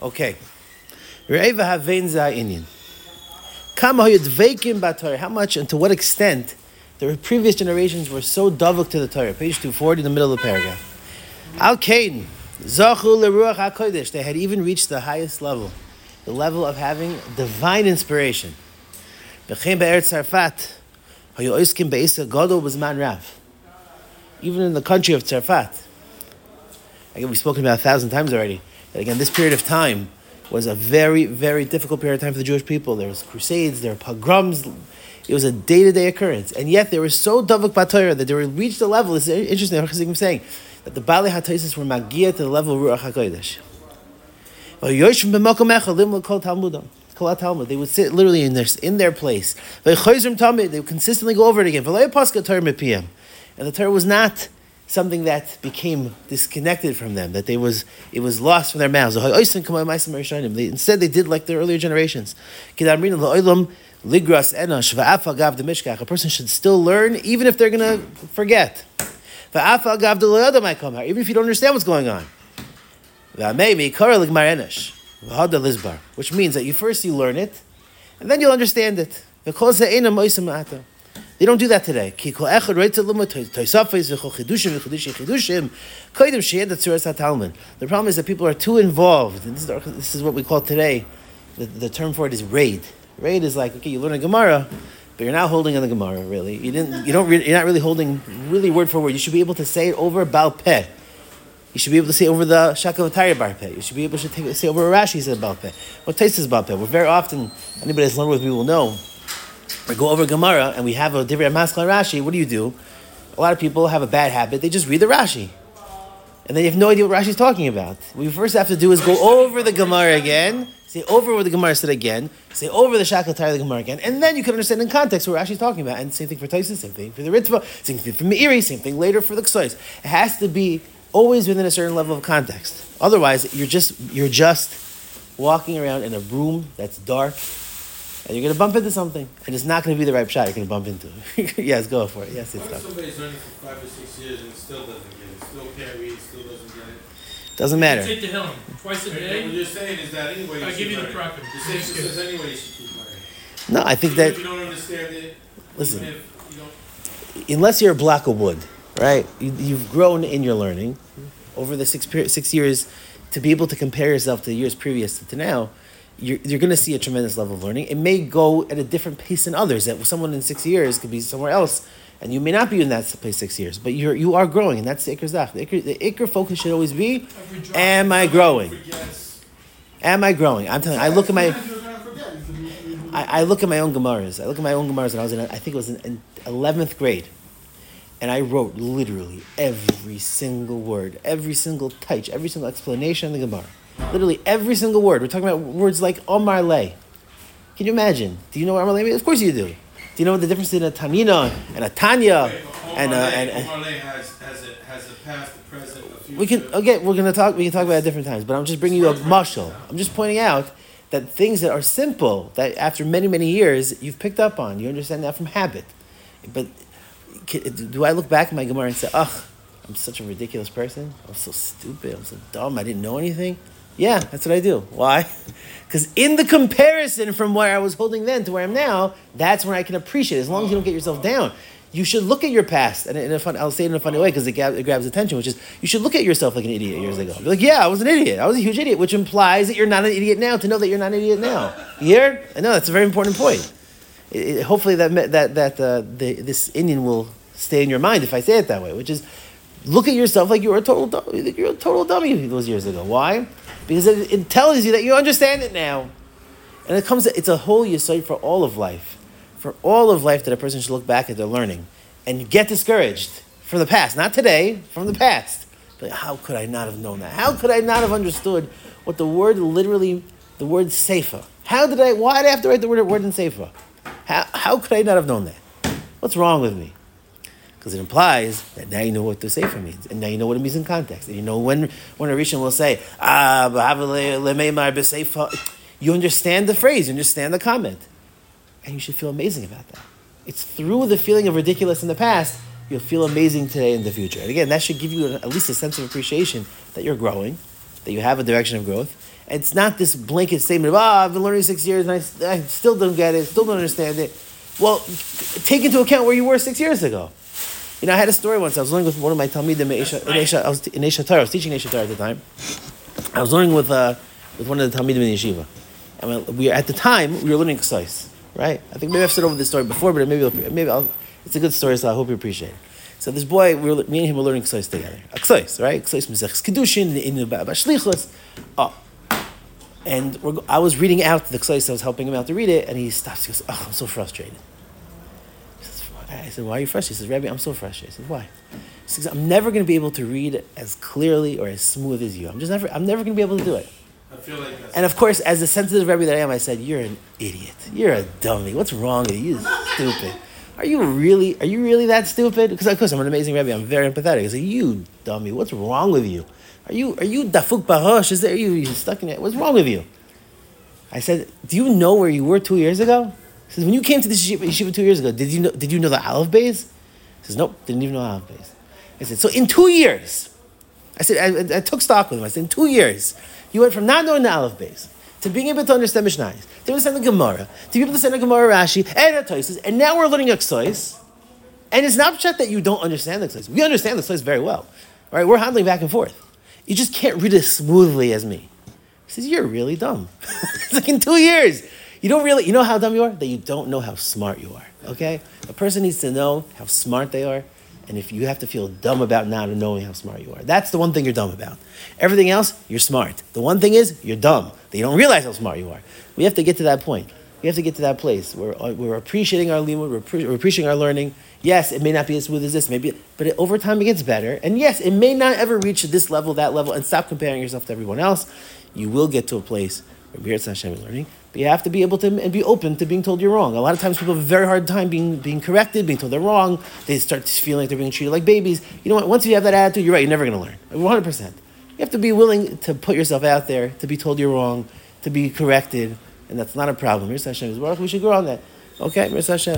Okay. Re'eva HaVayn Zahayinyin. How much and to what extent the previous generations were so davuk to the Torah. Page 240 in the middle of the paragraph. Al-Kain. Zachu leruach HaKodesh. They had even reached the highest level. The level of having divine inspiration. Even in the country of Tzarfat. Again, we've spoken about 1,000 times already. That again, this period of time was a very, very difficult period of time for the Jewish people. There was crusades, there were pogroms. It was a day-to-day occurrence. And yet they were so davuk b'Torah that they were reached the level, it's interesting what Chizkiyim is saying, that the Baalei HaTosis were magia to the level of Ruach HaKodesh. They would sit literally in their place. They would consistently go over it again. And the Torah was not something that became disconnected from them, that it was lost from their mouths. Instead, they did like the earlier generations. A person should still learn, even if they're going to forget. Even if you don't understand what's going on. Which means that you learn it, and then you'll understand it. They don't do that today. The problem is that people are too involved, and this is what we call today, the term for it is raid. Raid is like, okay, you learn a Gemara, but you're not holding on the Gemara, really. You're not really holding, really word for word. You should be able to say it over Baal Peh. You should be able to say over the Shakavatari Baal Peh. You should be able to say over a Rashi says Baal Peh. What Tosfos is Baal Peh? Well, very often, anybody that's learned with me will know, we go over Gemara and we have a different Maskal Rashi. What do? A lot of people have a bad habit. They just read the Rashi. And then you have no idea what Rashi's talking about. What you first have to do is go over the Gemara again, say over what the Gemara said again, say over the Shakavatari of the Gemara again, and then you can understand in context what Rashi's talking about. And same thing for Tosfos, same thing for the Ritva, same thing for Me'iri, same thing later for the Ksois. It has to be always within a certain level of context. Otherwise, you're just walking around in a room that's dark, and you're going to bump into something, and it's not going to be the right shot you're going to bump into. Yes, go for it. Yes, it's tough. Somebody's learning for 5 or 6 years and still doesn't get it, still can't read, still doesn't get it? Doesn't matter. You take the Hillim twice a day. What you're saying is that anyway I give you the profit. The same says anyway you should keep learning. No, I think that... If you don't understand it, listen, unless you're a block of wood, right? You've grown in your learning over the 6 years to be able to compare yourself to the years previous to now. You're going to see a tremendous level of learning. It may go at a different pace than others. That someone in 6 years could be somewhere else, and you may not be in that place 6 years. But you are growing, and that's the Iker Zach. The Iker focus should always be: am I growing? Am I growing? I'm telling you. I look at my own Gemaras. I look at my own Gemaras, and I think it was in 11th grade, and I wrote literally every single word, every single touch, every single explanation of the Gemara. Literally every single word. We're talking about words like Omarle. Can you imagine? Do you know what Omarle means? Of course you do. Do you know what the difference between a Tamina and a Tanya? Omarle has a past, a present, a future. We can talk about it at different times, but I'm just bringing you a mashal. I'm just pointing out that things that are simple, that after many, many years, you've picked up on. You understand that from habit. But do I look back at my Gemara and say, ugh, I'm such a ridiculous person. I'm so stupid. I'm so dumb. I didn't know anything. Yeah, that's what I do. Why? Because in the comparison from where I was holding then to where I'm now, that's when I can appreciate it. As long as you don't get yourself down. You should look at your past, and I'll say it in a funny way because it grabs attention, which is you should look at yourself like an idiot years ago. You're like, yeah, I was an idiot. I was a huge idiot, which implies that you're not an idiot now to know that you're not an idiot now. You hear? I know, that's a very important point. Hopefully this Indian will stay in your mind if I say it that way, which is look at yourself like you were a total dummy those years ago. Why? Because it tells you that you understand it now. And it's a whole yesod for all of life. For all of life that a person should look back at their learning and get discouraged from the past. Not today, from the past. But how could I not have known that? How could I not have understood what the word seifa? Why did I have to write the word in seifa? How could I not have known that? What's wrong with me? Because it implies that now you know what the seifa means, and now you know what it means in context, and you know when a Rishon will say you understand the phrase, you understand the comment, and you should feel amazing about that. It's through the feeling of ridiculous in the past you'll feel amazing today and in the future. And again, that should give you at least a sense of appreciation that you're growing, that you have a direction of growth, It's not this blanket statement of, I've been learning 6 years and I still don't get it, still don't understand it. Well, take into account where you were 6 years ago. You know, I had a story once. I was learning with one of my Talmidim in Esha Torah. I was teaching Esha Torah at the time. I was learning with one of the Talmidim in Yeshiva. And we were learning Ksois, right? I think maybe I've said over this story before, but it's a good story, so I hope you appreciate it. So this boy, me and him were learning Ksois together. Ksois, right? Ksois Mizach's Kedushin, in Bashlichos. Oh. And I was reading out the Ksois, I was helping him out to read it, and he stops. He goes, oh, I'm so frustrated. I said, why are you frustrated? He says, Rabbi, I'm so frustrated. I said, why? He says, I'm never going to be able to read as clearly or as smooth as you. I'm never going to be able to do it. I feel like that's, and of course, as a sensitive Rabbi that I am, I said, you're an idiot. You're a dummy. What's wrong with you? You're stupid. Are you really that stupid? Because of course, I'm an amazing Rabbi. I'm very empathetic. I said, you dummy. What's wrong with you? Are you dafuk barosh? Is there you stuck in it? What's wrong with you? I said, do you know where you were 2 years ago? He says, when you came to this yeshiva 2 years ago, did you know the Aleph Beis? He says, nope, didn't even know the Aleph Beis. I said, so in 2 years, I said, I took stock with him. I said, in 2 years, you went from not knowing the Aleph Beis to being able to understand Mishnah, to be able to understand the Gemara, to be able to understand the Gemara Rashi and the Tosfos, and now we're learning Ksois, and it's not just that you don't understand the Ksois. We understand the Ksois very well, all right? We're handling back and forth. You just can't read as smoothly as me. He says, you're really dumb. It's like in 2 years. You know how dumb you are? That you don't know how smart you are, okay? A person needs to know how smart they are, and if you have to feel dumb about not knowing how smart you are. That's the one thing you're dumb about. Everything else, you're smart. The one thing is, you're dumb. They don't realize how smart you are. We have to get to that point. We have to get to that place where we're appreciating our limud, we're appreciating our learning. Yes, it may not be as smooth as this, maybe, but over time it gets better. And yes, it may not ever reach this level, that level, and stop comparing yourself to everyone else. You will get to a place where we're Hashem learning. You have to be able to and be open to being told you're wrong. A lot of times people have a very hard time being corrected, being told they're wrong. They start feeling like they're being treated like babies. You know what? Once you have that attitude, you're right, you're never going to learn. 100%. You have to be willing to put yourself out there, to be told you're wrong, to be corrected, and that's not a problem. Mirza Hashem is baruch. We should grow on that. Okay, Mirza Hashem.